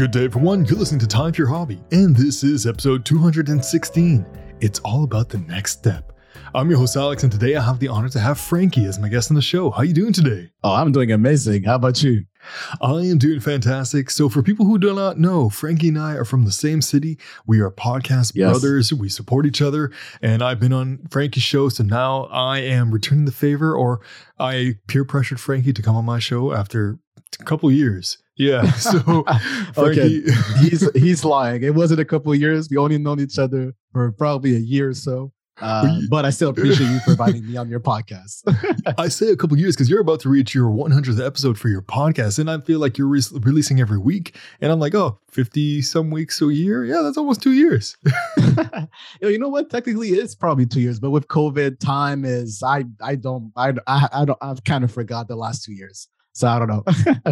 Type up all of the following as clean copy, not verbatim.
Good day, everyone. You're listening to Time For Your Hobby, and this is episode 216. It's all about the next step. I'm your host, Alex, and today I have the honor to have Franky as my guest on the show. How are you doing today? Oh, I'm doing amazing. How about you? I am doing fantastic. So for people who do not know, Franky and I are from the same city. We are podcast brothers. We support each other, and I've been on Franky's show, so now I am returning the favor, or I peer pressured Franky to come on my show after a couple years. Yeah, so Franky, he's lying. It wasn't a couple of years. We only known each other for probably a year or so. But I still appreciate you providing me on your podcast. I say a couple of years because you're about to reach your 100th episode for your podcast. And I feel like you're releasing every week. And I'm like, oh, 50 some weeks a year. Yeah, that's almost 2 years. You know what? Technically, it's probably 2 years. But with COVID, time is I've kind of forgot the last 2 years. So I don't know.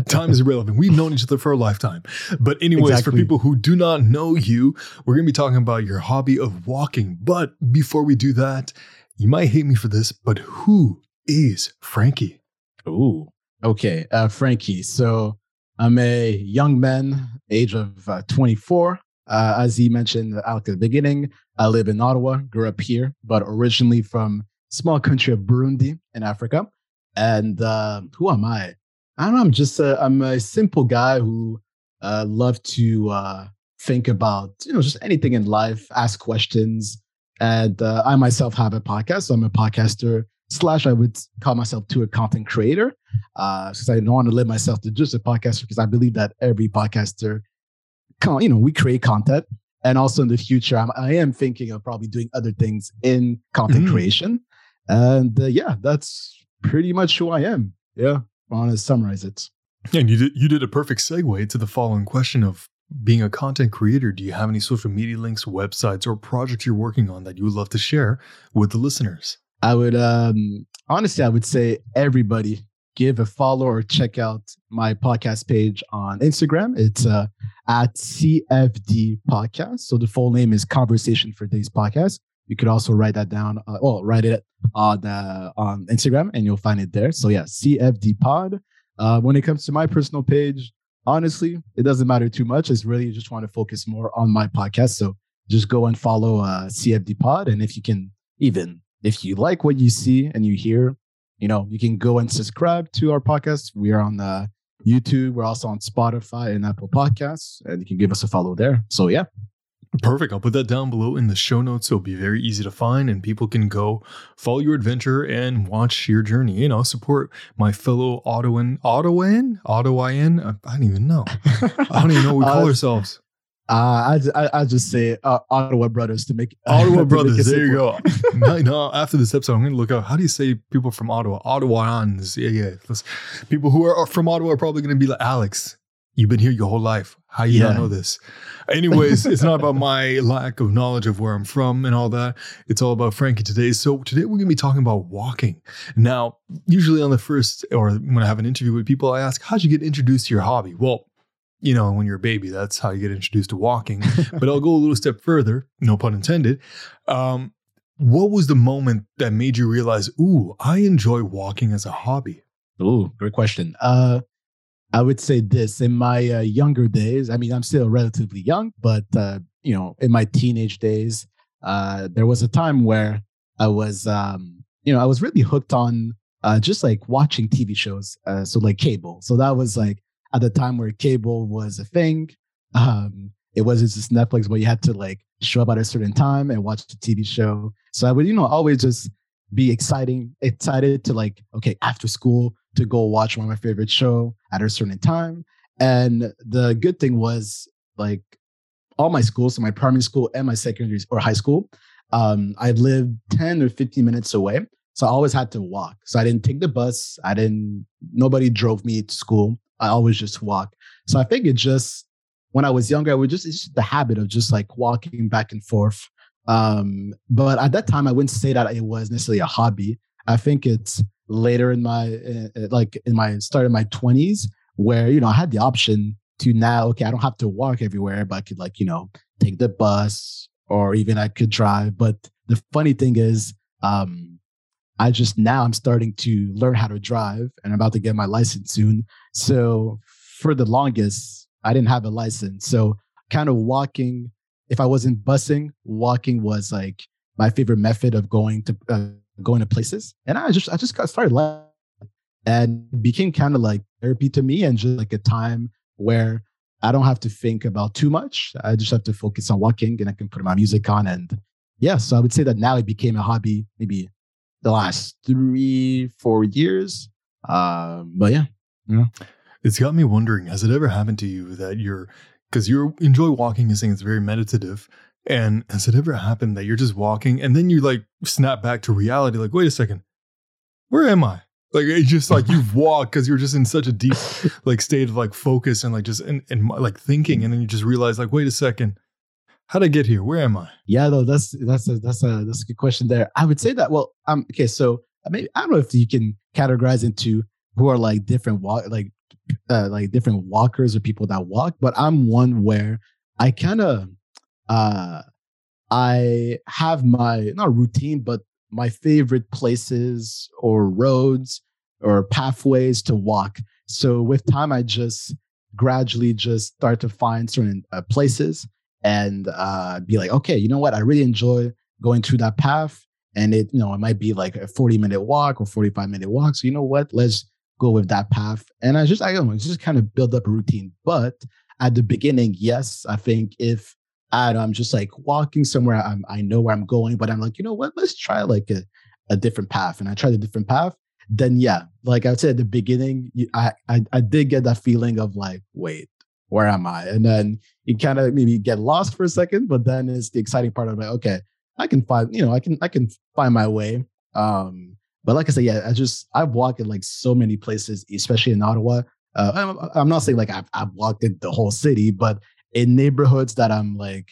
Time is irrelevant. We've known each other for a lifetime. But anyways, exactly. For people who do not know you, we're going to be talking about your hobby of walking. But before we do that, you might hate me for this, but who is Franky? Ooh, okay. Franky. So I'm a young man, age of 24. As he mentioned at the beginning, I live in Ottawa, grew up here, but originally from small country of Burundi in Africa. And who am I? I don't know. I'm a simple guy who love to think about, just anything in life, ask questions. And I myself have a podcast. So I'm a podcaster / I would call myself to a content creator. Because I don't want to limit myself to just a podcaster, because I believe that every podcaster, we create content. And also in the future, I am thinking of probably doing other things in content creation. And that's pretty much who I am. Yeah. I want to summarize it. And you did a perfect segue to the following question of being a content creator. Do you have any social media links, websites, or projects you're working on that you would love to share with the listeners? I would, honestly, I would say everybody give a follow or check out my podcast page on Instagram. It's at CFD Podcast. So the full name is Conversation for Days Podcast. You could also write that down. Write it on Instagram and you'll find it there. So yeah, CFD Pod. When it comes to my personal page, honestly, it doesn't matter too much. It's really just want to focus more on my podcast. So just go and follow CFD Pod. And if you can, even if you like what you see and you hear, you can go and subscribe to our podcast. We are on YouTube. We're also on Spotify and Apple Podcasts. And you can give us a follow there. So yeah. Perfect. I'll put that down below in the show notes, so it'll be very easy to find, and people can go follow your adventure and watch your journey. Support my fellow Ottawan. I don't even know. I don't even know what we call ourselves. I just say Ottawa brothers to make Ottawa brothers. There you go. No, after this episode, I'm going to look up how do you say people from Ottawa. Ottawans. Yeah. People who are from Ottawa are probably going to be like Alex. You've been here your whole life. How you don't know this? Anyways, it's not about my lack of knowledge of where I'm from and all that. It's all about Franky today. So today we're going to be talking about walking. Now, usually on the first, or when I have an interview with people, I ask, how'd you get introduced to your hobby? Well, when you're a baby, that's how you get introduced to walking. But I'll go a little step further, no pun intended. What was the moment that made you realize, ooh, I enjoy walking as a hobby? Ooh, great question. I would say this in my younger days. I mean, I'm still relatively young, but in my teenage days, there was a time where I was, I was really hooked on just like watching TV shows. So like cable. So that was like at the time where cable was a thing. It wasn't just Netflix where you had to like show up at a certain time and watch the TV show. So I would, always just be excited to like, okay, after school, to go watch one of my favorite show at a certain time. And the good thing was like all my schools, so my primary school and my secondary or high school, I lived 10 or 15 minutes away. So I always had to walk. So I didn't take the bus. Nobody drove me to school. I always just walked. So I think it just, when I was younger, it's just the habit of just like walking back and forth. But at that time, I wouldn't say that it was necessarily a hobby. I think it's later in my 20s where, I had the option to now, okay, I don't have to walk everywhere, but I could like, take the bus or even I could drive. But the funny thing is, I'm starting to learn how to drive and I'm about to get my license soon. So for the longest, I didn't have a license. So kind of walking, if I wasn't busing, walking was like my favorite method of going to places. And I just got started laughing, and it became kind of like therapy to me, and just like a time where I don't have to think about too much. I just have to focus on walking, and I can put my music on. And yeah, so I would say that now it became a hobby maybe the last 3-4 years. But yeah. It's got me wondering, has it ever happened to you that because you enjoy walking, you're saying it's very meditative. And has it ever happened that you're just walking and then you like snap back to reality? Like, wait a second, where am I? Like, it's just like you've walked because you're just in such a deep like state of like focus and like just and like thinking. And then you just realize like, wait a second, how did I get here? Where am I? Yeah, though, that's a good question there. I would say that, well, okay. So maybe, I don't know if you can categorize into who are like different different walkers or people that walk, but I'm one where I kind of, I have my, not routine, but my favorite places or roads or pathways to walk. So with time, I just gradually just start to find certain places and be like, okay, you know what? I really enjoy going through that path. And it, you know, it might be like a 40-minute walk or 45-minute walk. So you know what? Let's go with that path. And I don't know, just kind of build up a routine. But at the beginning, yes, I think if I'm just like walking somewhere, I know where I'm going, but I'm like, you know what, let's try like a different path. And I tried a different path. Then yeah, like I would say at the beginning, I did get that feeling of like, wait, where am I? And then you kind of maybe get lost for a second, but then it's the exciting part of like, okay, I can find my way. But like I said, yeah, I've walked in like so many places, especially in Ottawa. I'm not saying like I've walked in the whole city, but in neighborhoods that I'm like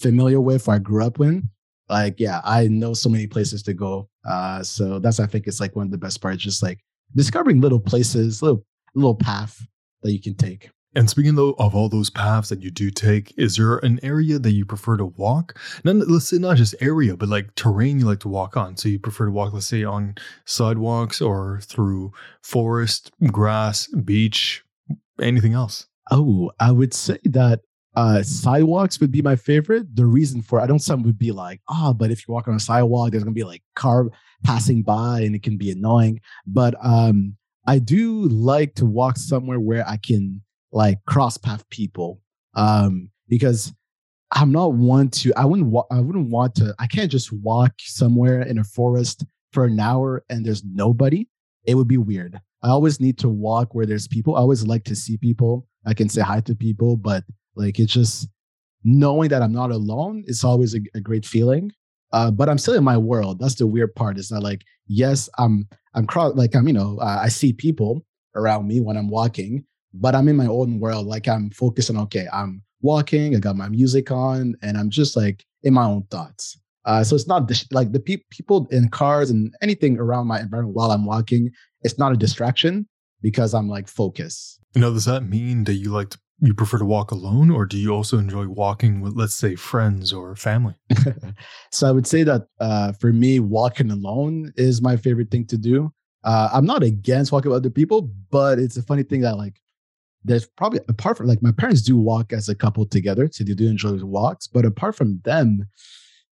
familiar with or I grew up in, like, yeah, I know so many places to go. So that's, I think it's like one of the best parts, just like discovering little places, little path that you can take. And speaking though of all those paths that you do take, is there an area that you prefer to walk? Let's say not just area, but like terrain you like to walk on. So you prefer to walk, let's say, on sidewalks or through forest, grass, beach, anything else? Oh, I would say that sidewalks would be my favorite. The reason for I don't some would be like, but if you walk on a sidewalk, there's gonna be like car passing by and it can be annoying. But I do like to walk somewhere where I can like cross path people, because I'm not one to. I wouldn't want to. I can't just walk somewhere in a forest for an hour and there's nobody. It would be weird. I always need to walk where there's people. I always like to see people. I can say hi to people, but like it's just knowing that I'm not alone. It's always a great feeling. But I'm still in my world. That's the weird part. It's not like yes, I see people around me when I'm walking. But I'm in my own world, like I'm focused on, okay, I'm walking, I got my music on, and I'm just like in my own thoughts. So it's not like the people in cars and anything around my environment while I'm walking, it's not a distraction because I'm like focused. Now, does that mean that you prefer to walk alone, or do you also enjoy walking with, let's say, friends or family? So I would say that for me, walking alone is my favorite thing to do. I'm not against walking with other people, but it's a funny thing that like, there's probably, apart from like my parents do walk as a couple together, so they do enjoy those walks. But apart from them,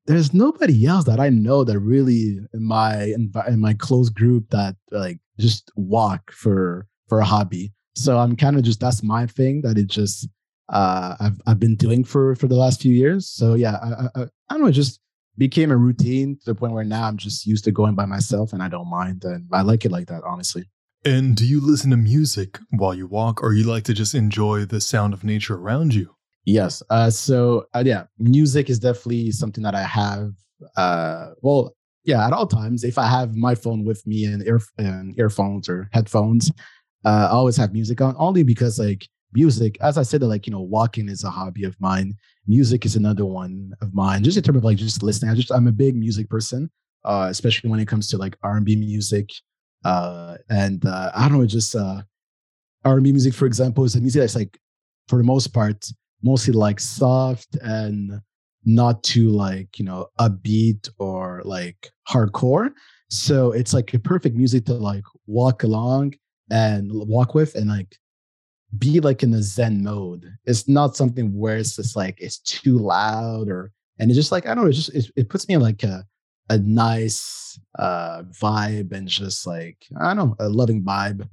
there's nobody else that I know that really in my close group that like just walk for a hobby. So I'm kind of just, that's my thing that it just I've been doing for the last few years. So yeah, I don't know, it just became a routine to the point where now I'm just used to going by myself and I don't mind, and I like it like that, honestly. And do you listen to music while you walk, or you like to just enjoy the sound of nature around you? Yes. So, music is definitely something that I have. At all times, if I have my phone with me and earphones or headphones, I always have music on, only because like music, as I said, like, you know, walking is a hobby of mine. Music is another one of mine. Just in terms of like just listening, I'm a big music person, especially when it comes to like R&B music. I don't know, just R&B music, for example, is a music that's like, for the most part, mostly like soft and not too like, you know, upbeat or like hardcore. So it's like a perfect music to like walk along and walk with and like be like in the Zen mode. It's not something where it's just like, it's too loud or, and it's just like, I don't know, it's just, it puts me in like a nice vibe and just like, I don't know, a loving vibe.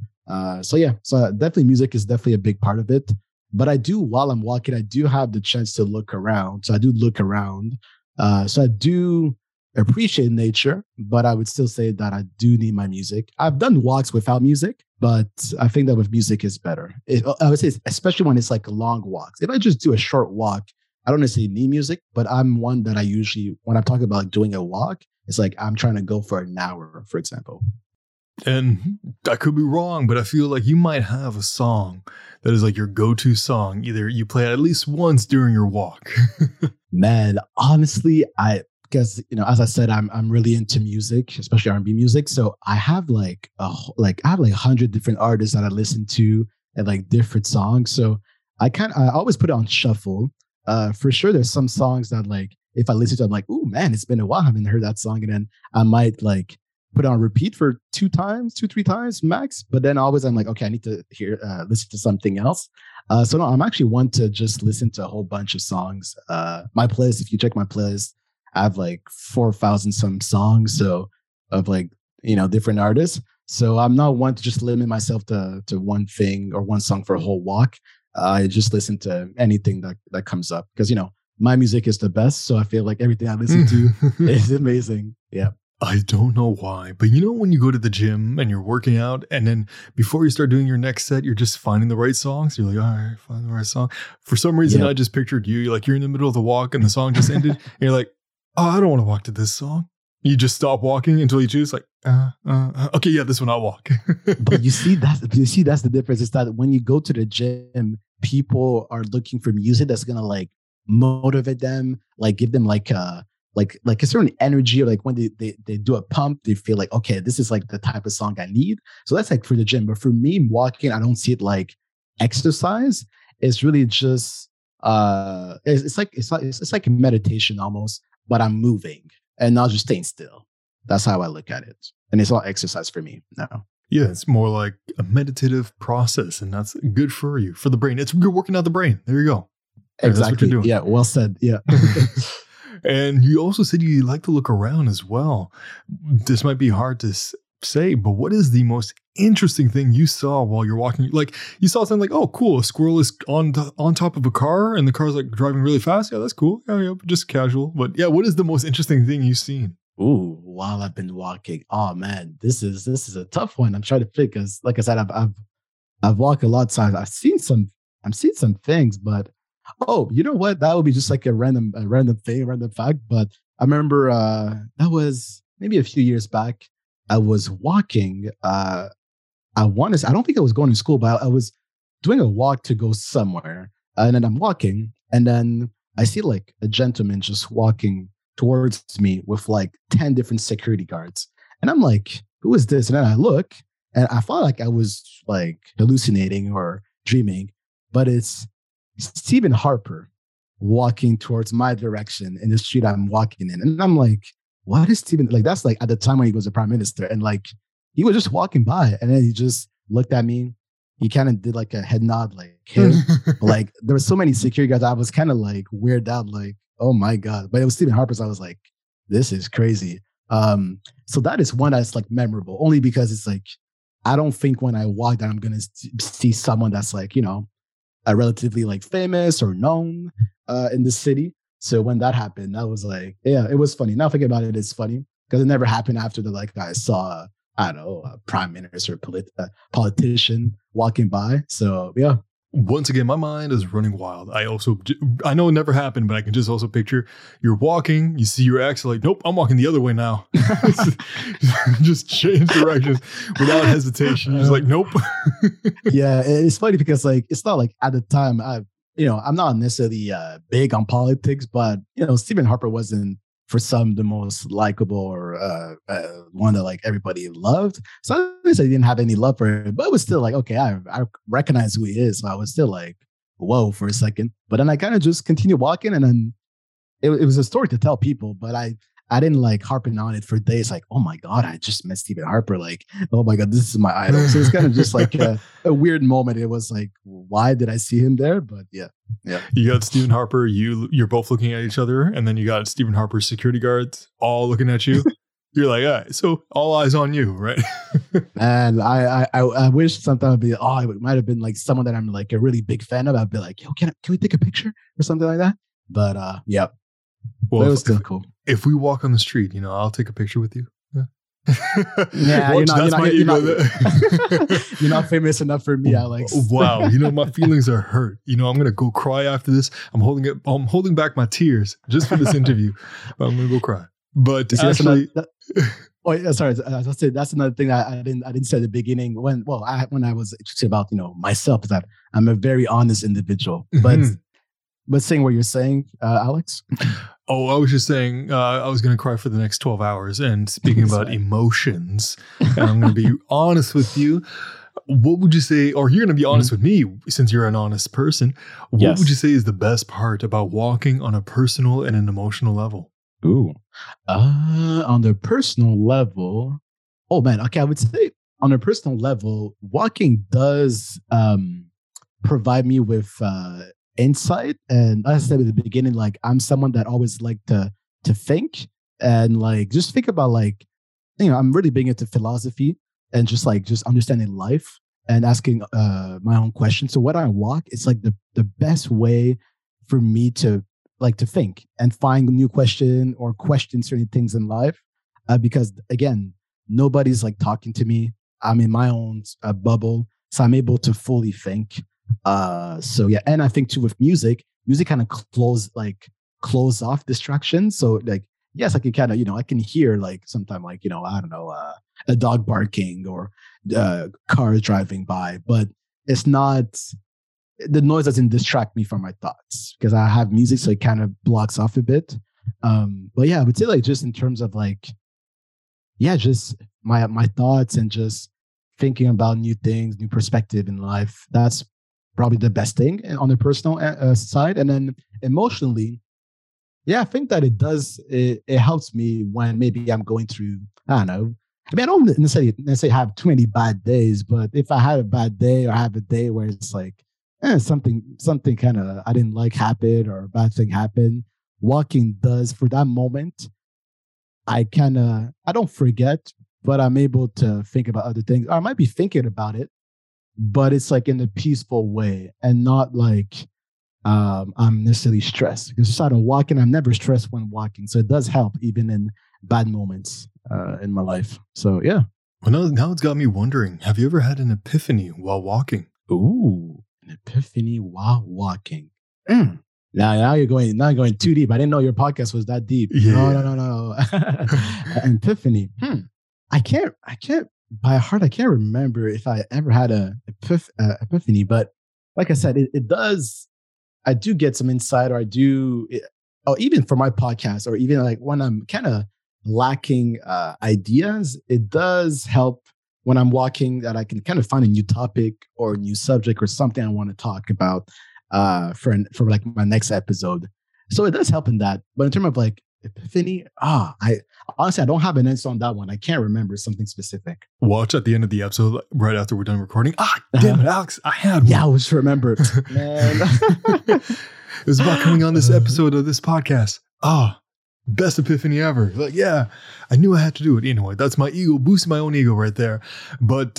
So yeah, so definitely music is definitely a big part of it. But I do, while I'm walking, I do have the chance to look around. So I do look around. So I do appreciate nature, but I would still say that I do need my music. I've done walks without music, but I think that with music is better. I would say, especially when it's like long walks. If I just do a short walk, I don't necessarily need music, but I'm one that I usually, when I talk about doing a walk, it's like I'm trying to go for an hour, for example. And I could be wrong, but I feel like you might have a song that is like your go-to song. Either you play it at least once during your walk. Man, honestly, because, you know, as I said, I'm really into music, especially R&B music. So I have like I have like 100 different artists that I listen to and like different songs. So I always put it on shuffle. For sure, there's some songs that like if I listen to, I'm like, oh man, it's been a while I haven't heard that song, and then I might like put on repeat for two, three times max. But then always I'm like, okay, I need to listen to something else. So no, I'm actually one to just listen to a whole bunch of songs. My playlist, if you check my playlist, I have like 4,000 some songs. So of like, you know, different artists. So I'm not one to just limit myself to one thing or one song for a whole walk. I just listen to anything that comes up because, you know, my music is the best. So I feel like everything I listen to is amazing. Yeah. I don't know why, but you know when you go to the gym and you're working out and then before you start doing your next set, you're just finding the right songs. You're like, all right, find the right song. For some reason, yep. I just pictured you, like you're in the middle of the walk and the song just ended. And you're like, oh, I don't want to walk to this song. You just stop walking until you choose like, okay, yeah, this one I'll walk. But you see, that's the difference is that when you go to the gym, people are looking for music that's going to like motivate them, like give them like a certain energy, or like when they do a pump, they feel like, okay, this is like the type of song I need. So that's like for the gym. But for me, walking, I don't see it like exercise. It's really just it's like meditation almost, but I'm moving and not just staying still. That's how I look at it. And it's not exercise for me. No. Yeah, it's more like a meditative process, and that's good for you, for the brain. It's you're working out the brain. There you go. Exactly. That's what you're doing. Yeah, well said. Yeah. And you also said you like to look around as well. This might be hard to say, but what is the most interesting thing you saw while you're walking? Like you saw something like, oh, cool. A squirrel is on top of a car and the car's like driving really fast. Yeah, that's cool. Yeah, just casual. But yeah, what is the most interesting thing you've seen? Ooh, while I've been walking. Oh, man, this is a tough one. I'm trying to pick because like I said, I've walked a lot. So I've seen some things, but oh, you know what? That would be just like a random thing, a random fact. But I remember that was maybe a few years back. I was walking. I don't think I was going to school, but I was doing a walk to go somewhere. And then I'm walking, and then I see like a gentleman just walking towards me with like 10 different security guards. And I'm like, who is this? And then I look, and I felt like I was like hallucinating or dreaming, but it's Stephen Harper walking towards my direction in the street I'm walking in. And I'm like, what is Stephen? Like, that's like at the time when he was the prime minister. And like, he was just walking by. And then he just looked at me. He kind of did like a head nod, like, hey. But like, there were so many security guards. I was kind of like weirded out, like, oh my God. But it was Stephen Harper. So I was like, this is crazy. So that is one that's like memorable, only because it's like, I don't think when I walk that I'm going to see someone that's like, you know, relatively like famous or known in the city. So when that happened, I was like, yeah, it was funny. Now thinking about it, it's funny because it never happened after the like I saw, I don't know, a prime minister, politician walking by. So yeah. Once again, my mind is running wild. I know it never happened, but I can just also picture you're walking, you see your ex, like, nope, I'm walking the other way now. Just change directions without hesitation. You're just like, nope. Yeah, it's funny because like it's not like at the time I'm not necessarily big on politics, but you know, Stephen Harper wasn't for some the most likable or one that like everybody loved. So I didn't have any love for him, but it was still like, okay, I recognize who he is. So I was still like, whoa, for a second. But then I kind of just continued walking, and then it was a story to tell people. But I I didn't like harping on it for days. Like, oh my God, I just met Stephen Harper. Like, oh my God, this is my idol. So it's kind of just like a weird moment. It was like, why did I see him there? But yeah. You got Stephen Harper. You're both looking at each other, and then you got Stephen Harper's security guards all looking at you. You're like, all right, so all eyes on you, right? And I wish sometimes I'd be, it might have been like someone that I'm like a really big fan of. I'd be like, yo, can we take a picture or something like that? But yeah. Well, it was still cool. If we walk on the street, you know, I'll take a picture with you. Yeah, you're not famous enough for me, Alex. Wow, you know, my feelings are hurt. You know, I'm gonna go cry after this. I'm holding back my tears just for this interview. But I'm gonna go cry. But see, actually, that's another thing that I didn't say at the beginning when I was interested about, you know, myself, is that I'm a very honest individual. But saying what you're saying, Alex. Oh, I was just saying I was going to cry for the next 12 hours. And speaking about emotions, and I'm going to be honest with you. What would you say, or you're going to be honest with me, since you're an honest person. What would you say is the best part about walking on a personal and an emotional level? Ooh, on the personal level. Oh, man. Okay, I would say on a personal level, walking does provide me with insight. And as I said at the beginning, like, I'm someone that always like to think and like just think about, like, you know, I'm really big into philosophy and just understanding life and asking my own questions. So when I walk, it's like the best way for me to like to think and find a new question or question certain things in life, because again, nobody's like talking to me. I'm in my own bubble, so I'm able to fully think. And I think too with music kind of close off distractions. So like, yes, I can kind of, you know, I can hear like sometimes like, you know, I don't know, a dog barking or cars driving by, but it's not, the noise doesn't distract me from my thoughts because I have music. So it kind of blocks off a bit. But yeah, I would say like, just in terms of like, yeah, just my thoughts and just thinking about new things, new perspective in life. That's probably the best thing on the personal side. And then emotionally, yeah, I think that it helps me when maybe I'm going through, I don't know, I mean, I don't necessarily have too many bad days, but if I had a bad day or I have a day where it's like something kind of I didn't like happened or a bad thing happened, walking does, for that moment, I don't forget, but I'm able to think about other things. Or I might be thinking about it, but it's like in a peaceful way and not like I'm necessarily stressed. Because just out of walking, I'm never stressed when walking. So it does help even in bad moments in my life. So, yeah. Well, now it's got me wondering, have you ever had an epiphany while walking? Ooh, an epiphany while walking. Now you're going too deep. I didn't know your podcast was that deep. Yeah. No. An epiphany. I can't. By heart, I can't remember if I ever had an epiphany, but like I said, it does. I do get some insight, or I do, even for my podcast, or even like when I'm kind of lacking ideas, it does help when I'm walking that I can kind of find a new topic or a new subject or something I want to talk about for like my next episode. So it does help in that. But in terms of like epiphany, I honestly, I don't have an answer on that one. I can't remember something specific. Watch at the end of the episode, right after we're done recording. Damn it, Alex, I had one. Yeah, I was remembered. Man. It was about coming on this episode of this podcast. Best epiphany ever. Like, yeah, I knew I had to do it. Anyway, that's my ego, boosting my own ego right there. But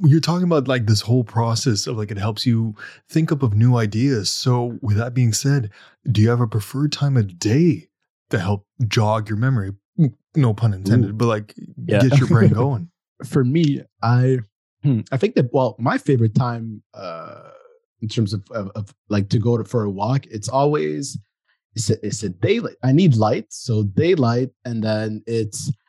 you're talking about like this whole process of like, it helps you think up of new ideas. So with that being said, do you have a preferred time of day to help jog your memory? No pun intended, but like get your brain going. For me, I think that, well, my favorite time in terms of like to go for a walk, it's a daylight. I need light, so daylight, and then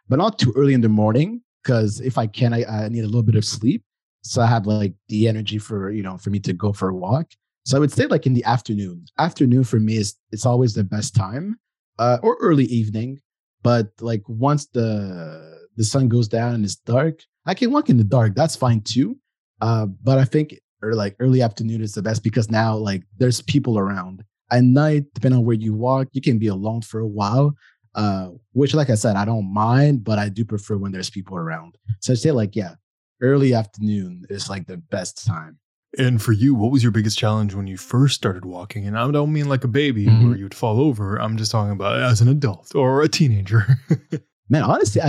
but not too early in the morning, because if I can, I need a little bit of sleep, so I have like the energy for, you know, for me to go for a walk. So I would say like in the afternoon. Afternoon for me is, it's always the best time, or early evening. But like once the sun goes down and it's dark, I can walk in the dark. That's fine too. But I think early afternoon is the best, because now like there's people around. At night, depending on where you walk, you can be alone for a while. which, like I said, I don't mind, but I do prefer when there's people around. So I'd say, like, yeah, early afternoon is like the best time. And for you, what was your biggest challenge when you first started walking? And I don't mean like a baby where you'd fall over. I'm just talking about as an adult or a teenager. Man, honestly,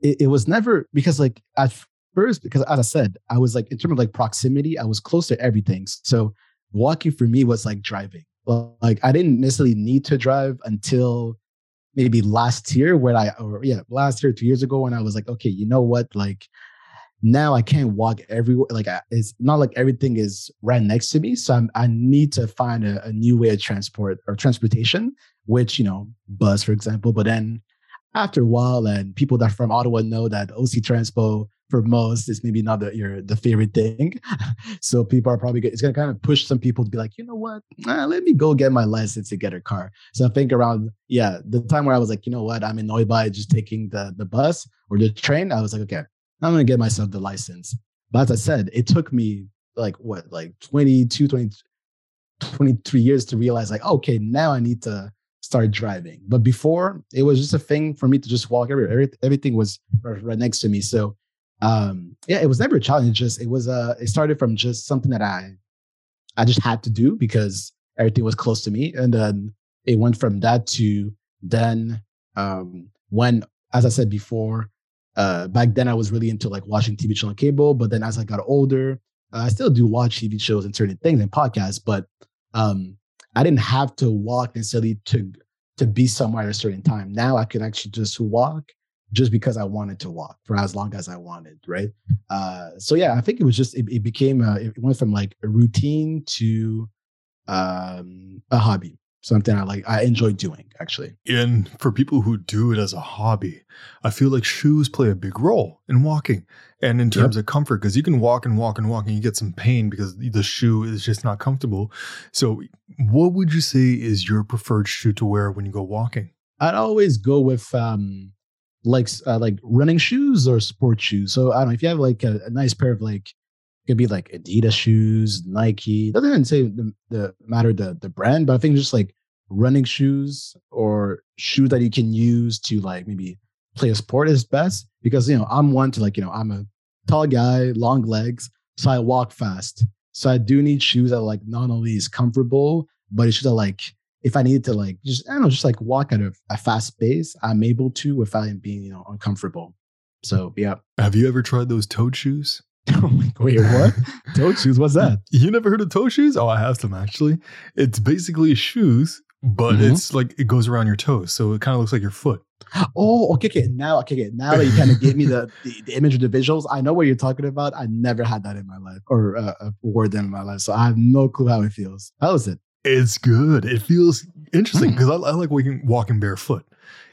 it was never, because like at first, because as I said, I was like, in terms of like proximity, I was close to everything. So walking for me was like driving. Like I didn't necessarily need to drive until maybe last year, 2 years ago, when I was like, okay, you know what? Like, now I can't walk everywhere. Like it's not like everything is right next to me. So I need to find a new way of transportation, which, you know, bus, for example. But then after a while, and people that are from Ottawa know that OC Transpo for most is maybe not the favorite thing. So people are probably it's going to kind of push some people to be like, you know what, let me go get my license to get a car. So I think around, the time where I was like, you know what, I'm annoyed by just taking the bus or the train. I was like, okay, I'm going to get myself the license. But as I said, it took me like 23 years to realize like, okay, now I need to start driving. But before, it was just a thing for me to just walk everywhere. Everything was right next to me. So it was never a challenge. Just, it started from just something that I just had to do because everything was close to me. And then it went from that to then when, as I said before, back then I was really into like watching TV shows on cable, but then as I got older, I still do watch TV shows and certain things and podcasts, but I didn't have to walk necessarily to be somewhere at a certain time. Now I can actually just walk just because I wanted to walk for as long as I wanted, right? I think it was just, it went from like a routine to a hobby. Something I enjoy doing, actually. And for people who do it as a hobby, I feel like shoes play a big role in walking and in terms of comfort, because you can walk and walk and walk and you get some pain because the shoe is just not comfortable. So what would you say is your preferred shoe to wear when you go walking? I'd always go with like running shoes or sport shoes. So I don't know if you have like a nice pair of like, could be like Adidas shoes, Nike. Doesn't even say the brand, but I think just like running shoes or shoes that you can use to like maybe play a sport is best, because I'm one to like, I'm a tall guy, long legs, so I walk fast. So I do need shoes that like not only is comfortable, but it's just like if I needed to like just walk at a fast pace, I'm able to without being uncomfortable. So yeah. Have you ever tried those toad shoes? Wait, what? Toe shoes? What's that? You never heard of toe shoes? Oh, I have some actually. It's basically shoes, but it's like it goes around your toes, so it kind of looks like your foot. Oh, okay. Now that you kind of gave me the image of the visuals, I know what you're talking about. I never had that in my life or wore them in my life, so I have no clue how it feels. How is it? It's good. It feels interesting because I like walking barefoot.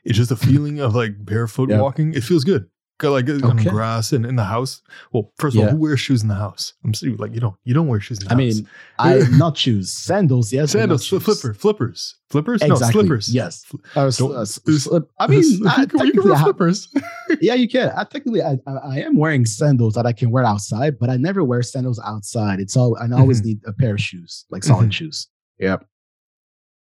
It's just a feeling of like barefoot walking. It feels good. Like on grass and in the house. Well, first of all, who wears shoes in the house? I'm saying, like, you don't wear shoes in the house. I mean, not shoes. Sandals, yes. Sandals, flippers? Exactly. No, slippers. Yes. You can wear flippers. Yeah, you can. I am wearing sandals that I can wear outside, but I never wear sandals outside. I always need a pair of shoes, like solid shoes. Yeah.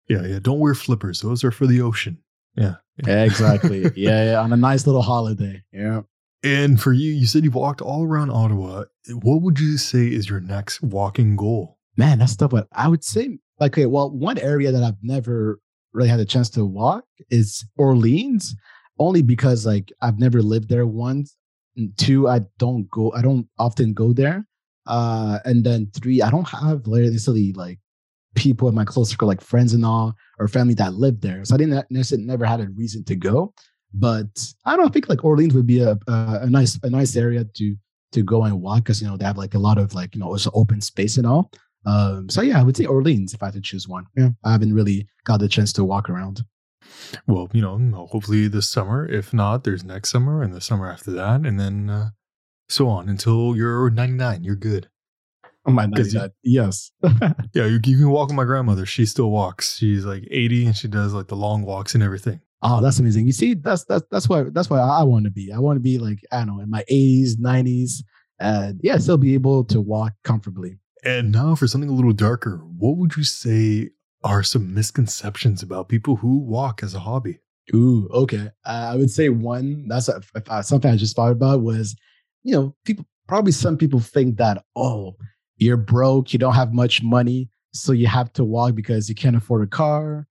Yeah. Don't wear flippers. Those are for the ocean. Yeah. Exactly. Yeah, on a nice little holiday. Yeah. And for you, you said you walked all around Ottawa. What would you say is your next walking goal? Man, that's tough. But I would say, one area that I've never really had a chance to walk is Orleans, only because like I've never lived there once. And two, I don't often go there. And then three, I don't have necessarily like people in my close circle, like friends and all, or family that lived there. So I didn't necessarily never had a reason to go, but I don't think like Orleans would be a nice area to go and walk, because they have like a lot of like it's open space and all. I would say Orleans if I had to choose one. Yeah, I haven't really got the chance to walk around. Well, hopefully this summer. If not, there's next summer and the summer after that, and then so on until you're 99. You're good. Oh my God! Yes. Yeah, you can walk with my grandmother. She still walks. She's like 80, and she does like the long walks and everything. Oh, that's amazing! You see, that's why I want to be. I want to be like, I don't know, in my 80s, 90s, and still be able to walk comfortably. And now for something a little darker, what would you say are some misconceptions about people who walk as a hobby? Ooh, okay. I would say one, that's something I just thought about was, you know, people, probably some people think that, oh, you're broke, you don't have much money, so you have to walk because you can't afford a car.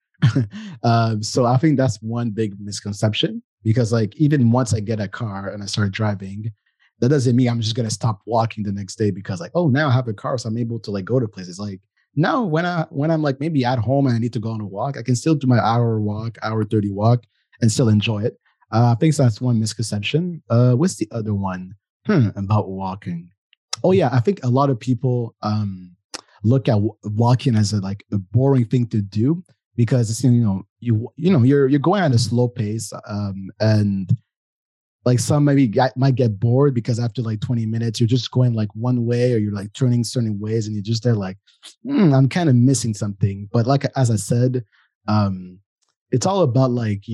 So I think that's one big misconception, because like, even once I get a car and I start driving, that doesn't mean I'm just going to stop walking the next day because like, oh, now I have a car, so I'm able to like go to places. Like now when I'm like maybe at home and I need to go on a walk, I can still do my hour 30 walk and still enjoy it. I think that's one misconception. What's the other one about walking? Oh yeah. I think a lot of people look at walking as a boring thing to do because it's, you're going at a slow pace. And like some maybe might get bored because after like 20 minutes, you're just going like one way or you're like turning certain ways and you're just there like, I'm kind of missing something. But like, as I said, it's all about like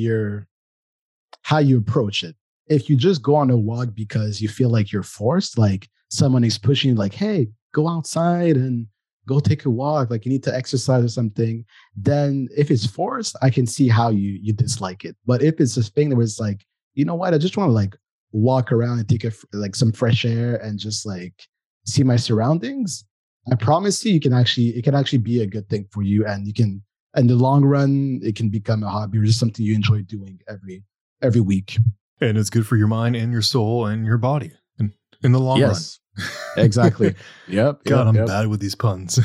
how you approach it. If you just go on a walk because you feel like you're forced, like someone is pushing you like, hey, go outside and go take a walk, like you need to exercise or something, then if it's forced, I can see how you dislike it. But if it's a thing that was like, you know what, I just want to like walk around and take some fresh air and just like see my surroundings, I promise you, it can actually be a good thing for you, and you can, in the long run, it can become a hobby or just something you enjoy doing every week. And it's good for your mind and your soul and your body in the long run. Exactly. Yep. God, I'm bad with these puns.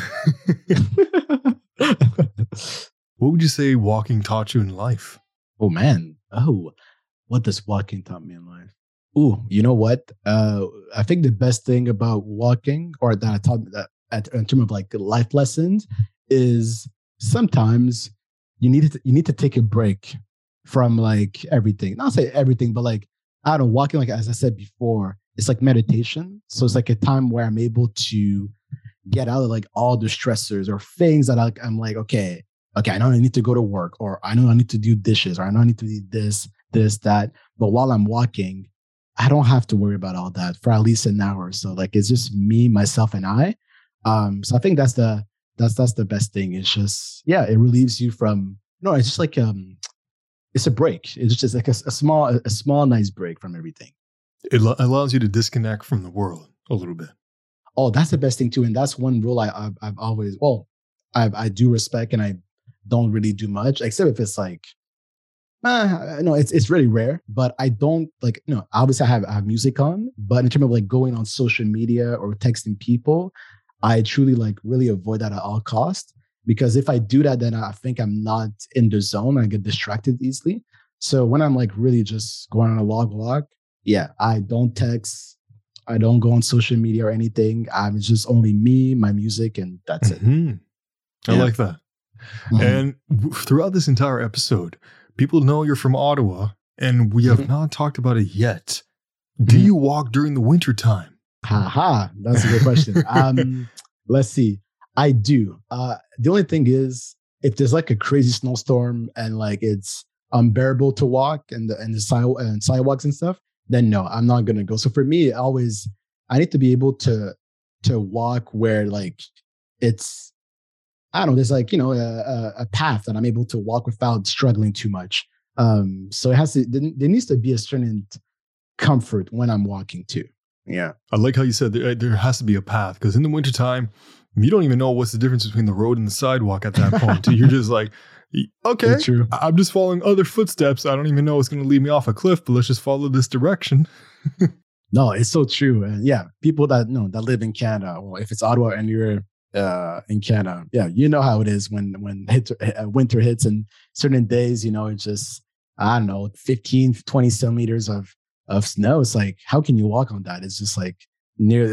What would you say walking taught you in life? Oh, man. Oh, what does walking taught me in life? Ooh, you know what? I think the best thing about walking, or that I taught that in terms of like life lessons, is sometimes you need to take a break from like everything. Not say everything, but like, I don't know, walking, like as I said before, it's like meditation. So it's like a time where I'm able to get out of like all the stressors or things that I'm like, okay, I know I need to go to work, or I know I need to do dishes, or I know I need to do this, that. But while I'm walking, I don't have to worry about all that for at least an hour. So like, it's just me, myself, and I. So I think that's the best thing. It's just, yeah, it relieves you from, no, it's just like, it's a break. It's just like a small, nice break from everything. It allows you to disconnect from the world a little bit. Oh, that's the best thing too. And that's one rule I've always, well, I do respect, and I don't really do much, except if it's like, no, it's really rare, but I don't like, no, obviously I have music on, but in terms of like going on social media or texting people, I truly like really avoid that at all costs. Because if I do that, then I think I'm not in the zone. I get distracted easily. So when I'm like really just going on a long walk, yeah, I don't text. I don't go on social media or anything. I'm just only me, my music, and that's it. I like that. Mm-hmm. And throughout this entire episode, people know you're from Ottawa, and we have not talked about it yet. Do you walk during the winter time? Haha, that's a good question. Let's see. I do. The only thing is, if there's like a crazy snowstorm and like it's unbearable to walk and the sidewalks and stuff, then no, I'm not gonna go. So for me, I need to be able to walk where like it's, I don't know, there's like, a path that I'm able to walk without struggling too much. So it has to, there needs to be a certain comfort when I'm walking too. Yeah, I like how you said there has to be a path, because in the wintertime, you don't even know what's the difference between the road and the sidewalk at that point. You're just like, okay, I'm just following other footsteps. I don't even know it's going to lead me off a cliff, but let's just follow this direction. No, it's so true. And yeah, people that live in Canada, or if it's Ottawa and you're in Canada, yeah, you know how it is when winter hits, and certain days, it's just, I don't know, 15, 20 centimeters of snow. It's like, how can you walk on that? It's just like near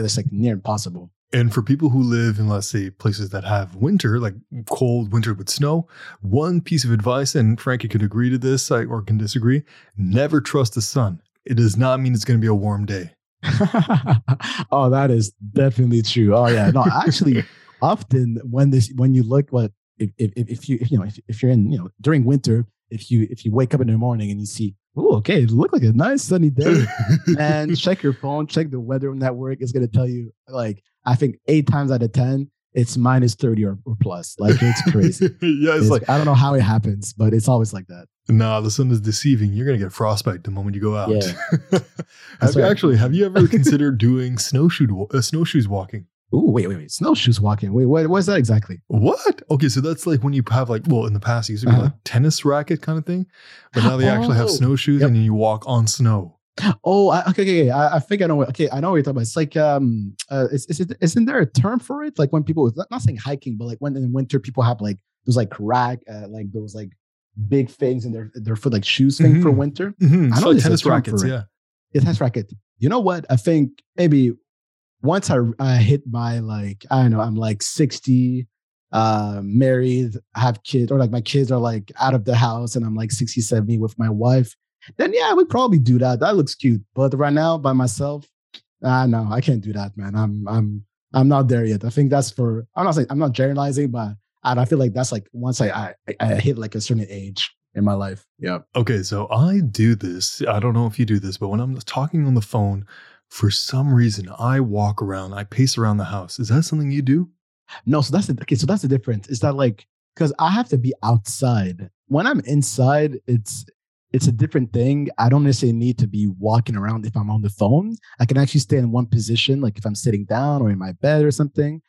impossible. And for people who live in, let's say, places that have winter, like cold winter with snow, one piece of advice, and Frankie could agree to this or can disagree, never trust the sun. It does not mean it's going to be a warm day. Oh, that is definitely true. Oh, yeah. No, actually, often when you look, if you're during winter, if you wake up in the morning and you see, oh, okay, it looked like a nice sunny day, and check your phone, check the weather network, it's going to tell you, like, I think 8 times out of 10, it's minus 30 or plus. Like, it's crazy. Yeah, it's like, I don't know how it happens, but it's always like that. nah, the sun is deceiving. You're going to get frostbite the moment you go out. Yeah. Have you ever considered doing snowshoes walking? Ooh, wait. Snowshoes walking. Wait, what is that exactly? What? Okay, so that's like when you have in the past, it used to be like tennis racket kind of thing. But now they actually have snowshoes and you walk on snow. Oh, okay. I think I know. Okay, I know what you're talking about. It's like, isn't there a term for it? Like when people, not saying hiking, but like when in winter people have like those like rack, like those like big things in their foot, like shoes thing for winter. Mm-hmm. I know like tennis rackets, yeah. It's tennis racket. You know what? I think maybe once I hit my, like, I don't know, I'm like 60, married, have kids, or like my kids are like out of the house and I'm like 60, 70 with my wife. Then yeah, I would probably do that. That looks cute. But right now by myself, no, I can't do that, man. I'm not there yet. I think that's for, I'm not generalizing, but I feel like that's like once I hit like a certain age in my life. Yeah. Okay. So I do this. I don't know if you do this, but when I'm talking on the phone, for some reason, I walk around, I pace around the house. Is that something you do? No. So that's the difference. Is that like, because I have to be outside. When I'm inside, it's a different thing. I don't necessarily need to be walking around if I'm on the phone. I can actually stay in one position, like if I'm sitting down or in my bed or something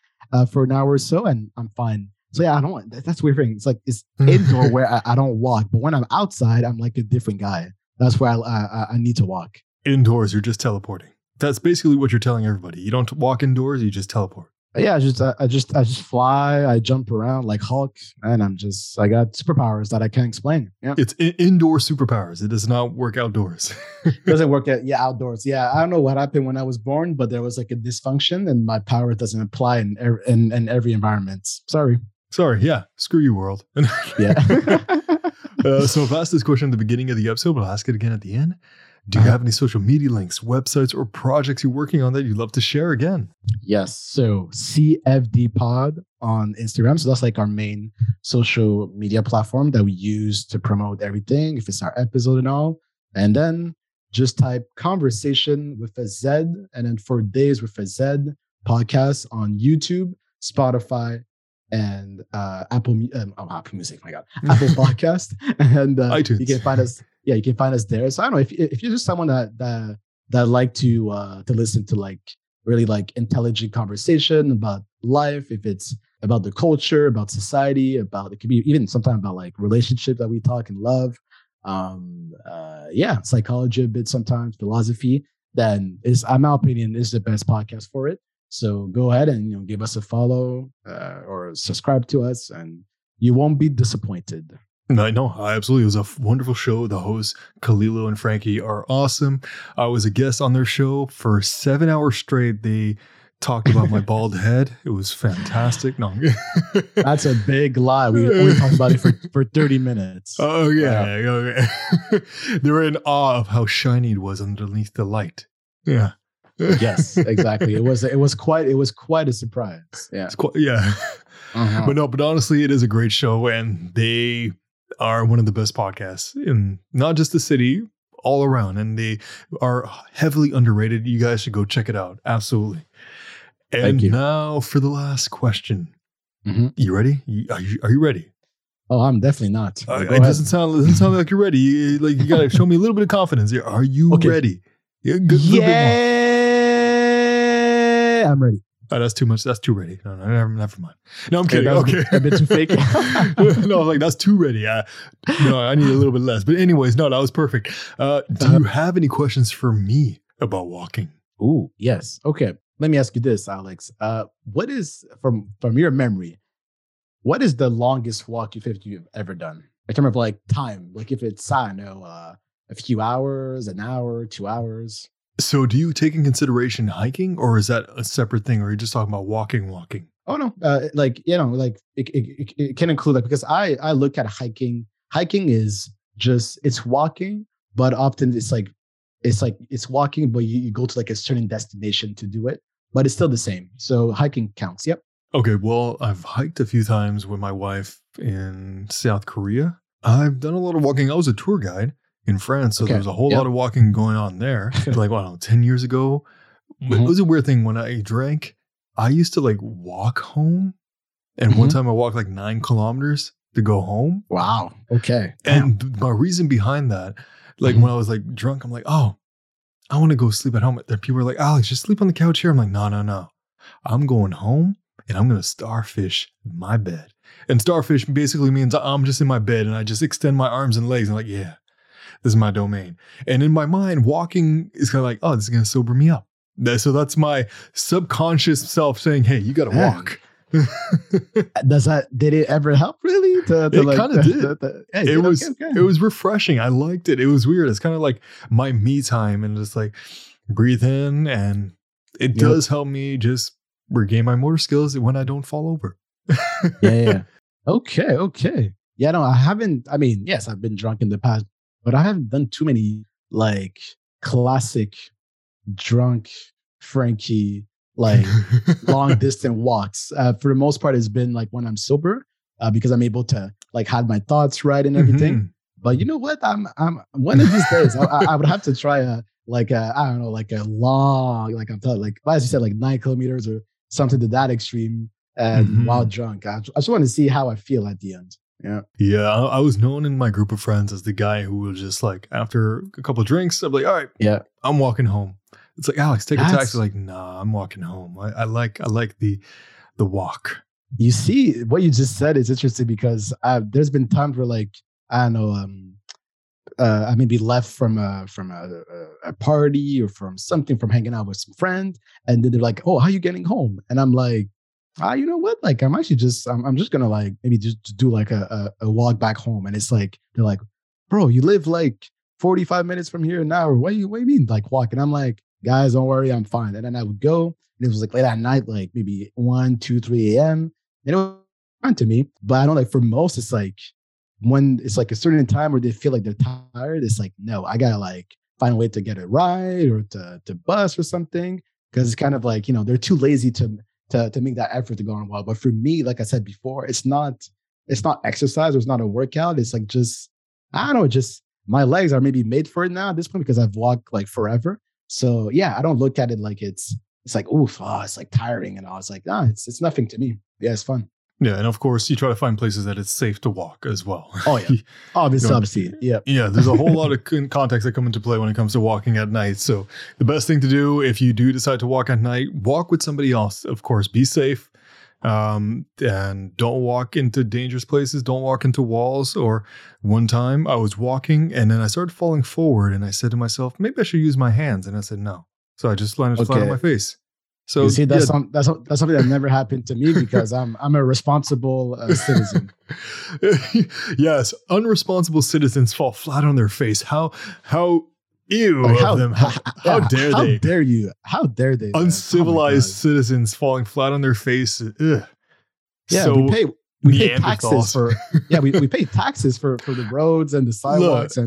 for an hour or so, and I'm fine. So yeah, I don't. That's a weird thing. It's like it's indoor where I don't walk, but when I'm outside, I'm like a different guy. That's where I need to walk. Indoors, you're just teleporting. That's basically what you're telling everybody. You don't walk indoors; you just teleport. Yeah, I just fly. I jump around like Hulk, and I got superpowers that I can't explain. Yeah, it's indoor superpowers. It does not work outdoors. It doesn't work outdoors. Yeah, I don't know what happened when I was born, but there was like a dysfunction, and my power doesn't apply in every environment. Sorry. Yeah. Screw you, world. Yeah. So I've asked this question at the beginning of the episode, but I'll ask it again at the end. Do you have any social media links, websites, or projects you're working on that you'd love to share again? Yes. So CFD Pod on Instagram. So that's like our main social media platform that we use to promote everything, if it's our episode and all. And then just type Conversation with a Z and then For Days with a Z podcast on YouTube, Spotify, and Apple Music, my God, Apple Podcast, and iTunes. You can find us. Yeah, you can find us there. So I don't know if you're just someone that like to listen to like really like intelligent conversation about life, if it's about the culture, about society, about it could be even sometimes about like relationship that we talk and love, psychology a bit sometimes, philosophy. Then in my opinion is the best podcast for it. So go ahead and give us a follow or subscribe to us, and you won't be disappointed. No, absolutely. It was a wonderful show. The hosts, Kalilo and Franky, are awesome. I was a guest on their show for 7 hours straight. They talked about my bald head. It was fantastic. No, that's a big lie. We only talked about it for 30 minutes. Oh, yeah. Okay. They were in awe of how shiny it was underneath the light. Yeah. Yes, exactly. It was quite a surprise. Yeah. Uh-huh. But honestly, it is a great show, and they are one of the best podcasts in not just the city, all around, and they are heavily underrated. You guys should go check it out. Absolutely. And now for the last question. Mm-hmm. You ready? Are you ready? Oh, I'm definitely not. It doesn't sound like you're ready. You got to show me a little bit of confidence here. Are you ready? Yeah. I'm ready. Oh, that's too much. That's too ready. No, never mind. No, I'm kidding. Okay. A bit too fake. No, like that's too ready. I need a little bit less. But anyways, no, that was perfect. Do you have any questions for me about walking? Ooh, yes. Okay. Let me ask you this, Alex. What is, from your memory, what is the longest walk you've ever done? In terms of like time, like if it's, I don't know, a few hours, an hour, 2 hours. So do you take in consideration hiking, or is that a separate thing? Or are you just talking about walking? Oh, no. It can include that, because I look at hiking. Hiking is just, it's walking, but often it's walking, but you go to like a certain destination to do it, but it's still the same. So hiking counts. Yep. Okay. Well, I've hiked a few times with my wife in South Korea. I've done a lot of walking. I was a tour guide in France, so there was a whole lot of walking going on there. 10 years ago. Mm-hmm. It was a weird thing. When I drank, I used to like walk home, and one time I walked like 9 kilometers to go home. Wow. Okay. And my reason behind that, like when I was like drunk, I'm like, oh, I want to go sleep at home. There people are like, Alex, just sleep on the couch here. I'm like, no. I'm going home and I'm going to starfish my bed. And starfish basically means I'm just in my bed and I just extend my arms and legs. And I'm like, yeah, this is my domain. And in my mind, walking is kind of like, oh, this is going to sober me up. So that's my subconscious self saying, hey, you got to walk. Did it ever help really? It kind of did. Hey, it was refreshing. I liked it. It was weird. It's kind of like my me time and just like breathe in. And it does help me just regain my motor skills when I don't fall over. Yeah. Okay. Yeah, no, I haven't. I mean, yes, I've been drunk in the past, but I haven't done too many like classic drunk Franky like long distance walks. For the most part, it's been like when I'm sober because I'm able to like have my thoughts right and everything. Mm-hmm. But you know what? I'm one of these days I would have to try as you said, like 9 kilometers or something to that extreme. And while drunk, I just want to see how I feel at the end. Yeah. I was known in my group of friends as the guy who was just like, after a couple of drinks, I'm like, all right, yeah, I'm walking home. It's like, Alex, take a taxi. Like, nah, I'm walking home. I like the walk. You see, what you just said is interesting because there's been times where, like, I don't know, I maybe left from a party or from something, from hanging out with some friend, and then they're like, oh, how are you getting home? And I'm like, you know what? Like, I'm actually just, I'm just going to like, maybe just do like a walk back home. And it's like, they're like, bro, you live like 45 minutes from here, an hour. What do you mean? Like walk. And I'm like, guys, don't worry. I'm fine. And then I would go, and it was like late at night, like maybe 1, 2, 3 a.m. And it was fun to me, but I don't like, for most, it's like when it's like a certain time where they feel like they're tired. It's like, no, I got to like find a way to get a ride or to bus or something. Cause it's kind of like, you know, they're too lazy to make that effort to go on a walk. But for me, like I said before, it's not exercise, or it's not a workout. It's like just, I don't know, just my legs are maybe made for it now at this point because I've walked like forever. So yeah, I don't look at it like it's like, oof, it's like tiring. And I was like, it's nothing to me. Yeah, it's fun. Yeah. And of course, you try to find places that it's safe to walk as well. Oh, yeah. Obviously. Yeah. Yeah. There's a whole lot of contexts that come into play when it comes to walking at night. So the best thing to do, if you do decide to walk at night, walk with somebody else. Of course, be safe. And don't walk into dangerous places. Don't walk into walls. Or one time I was walking and then I started falling forward and I said to myself, maybe I should use my hands. And I said, no. So I just landed flat on my face. So you see, that's something that never happened to me because I'm a responsible citizen. Yes, unresponsible citizens fall flat on their face. How dare they? How dare you? How dare they? Uncivilized citizens falling flat on their face. Ugh. Yeah, so we pay taxes for. Yeah, we pay taxes for the roads and the sidewalks.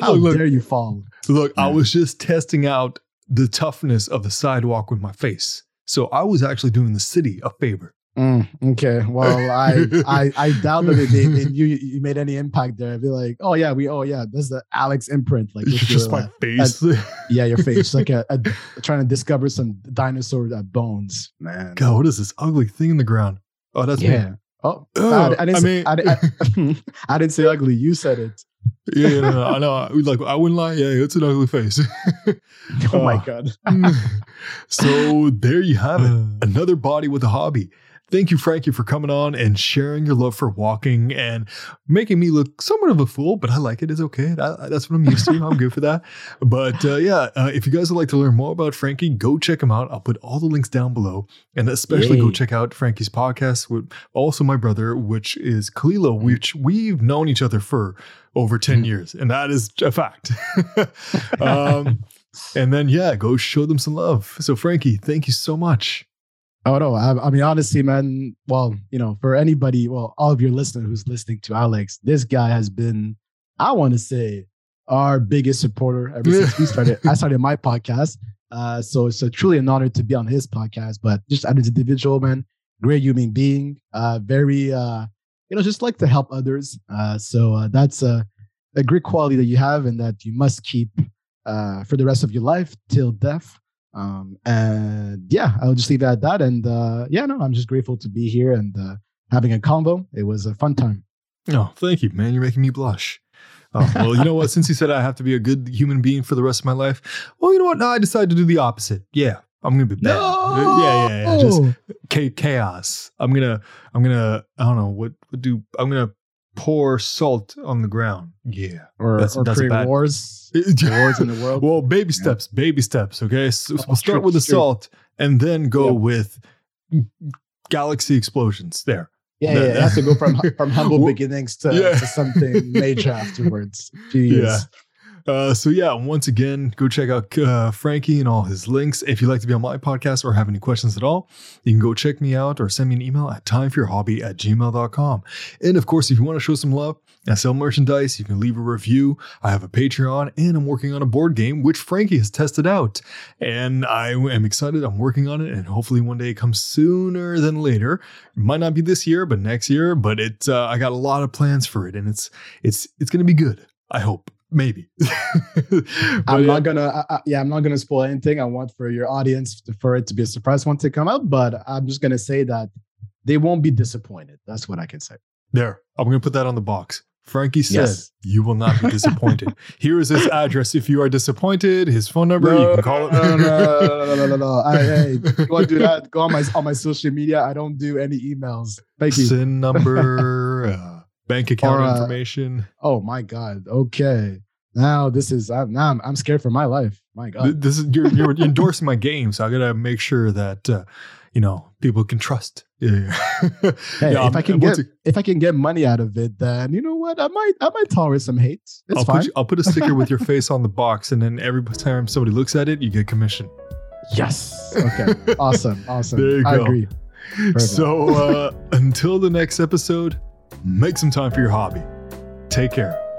How dare you fall? Look, yeah. I was just testing out the toughness of the sidewalk with my face. So I was actually doing the city a favor. Okay. Well, I doubt that they knew you made any impact there. I'd be like, that's the Alex imprint. Like just my face. Your face. Like trying to discover some dinosaur bones. Man, God, what is this ugly thing in the ground? Oh, that's me. Oh, I didn't say ugly. You said it. Yeah, no, I know. Like, I wouldn't lie. Yeah, it's an ugly face. Oh my God. So there you have it. Another body with a hobby. Thank you, Franky, for coming on and sharing your love for walking and making me look somewhat of a fool, but I like it. It's okay. That's what I'm used to. I'm good for that. But if you guys would like to learn more about Franky, go check him out. I'll put all the links down below. And especially go check out Franky's podcast with also my brother, which is Kalilo, which we've known each other for over 10 years. And that is a fact. And then, go show them some love. So Franky, thank you so much. Oh, no. I mean, honestly, man, well, you know, for anybody, well, all of your listeners who's listening to Alex, this guy has been, I want to say, our biggest supporter ever since I started my podcast. So it's truly an honor to be on his podcast. But just as an individual, man, great human being, very, just like to help others. So that's a great quality that you have and that you must keep for the rest of your life till death. I'll just leave it at that. And I'm just grateful to be here and having a convo. It was a fun time. Oh, thank you, man. You're making me blush. Oh, well, you know what? Since he said I have to be a good human being for the rest of my life, well, you know what? No, I decided to do the opposite. Yeah, I'm gonna be bad. No! Yeah. Just chaos. I'm gonna. I don't know what do. I'm gonna pour salt on the ground. Yeah, or that's create wars. Wars in the world. Well, baby steps. Okay, so we'll start with the salt and then go with galaxy explosions. There. Yeah, it has to go from humble beginnings to something major afterwards. Jeez. Yeah. So, once again, go check out Franky and all his links. If you'd like to be on my podcast or have any questions at all, you can go check me out or send me an email at timeforyourhobby@gmail.com. And, of course, if you want to show some love and sell merchandise, you can leave a review. I have a Patreon, and I'm working on a board game, which Franky has tested out. And I am excited. I'm working on it, and hopefully one day it comes sooner than later. It might not be this year, but next year. But I got a lot of plans for it, and it's going to be good, I hope. Maybe. I'm not gonna spoil anything. I want for your audience for it to be a surprise once it come out, but I'm just gonna say that they won't be disappointed. That's what I can say. There, I'm gonna put that on the box. Franky said, You will not be disappointed. Here is his address. If you are disappointed, his phone number, you can call it. No. Hey, go and do that. Go on my social media. I don't do any emails. Thank you. SIN number, bank account information. Oh, my God. Okay. Now I'm scared for my life. My God. This is you're endorsing my game, so I got to make sure that, people can trust. Yeah. Hey, yeah, if I can get money out of it, then you know what? I might tolerate some hate. It's fine. I'll put a sticker with your face on the box, and then every time somebody looks at it, you get commission. Yes. Okay. Awesome. There you go. I agree. Perfect. So until the next episode, make some time for your hobby. Take care.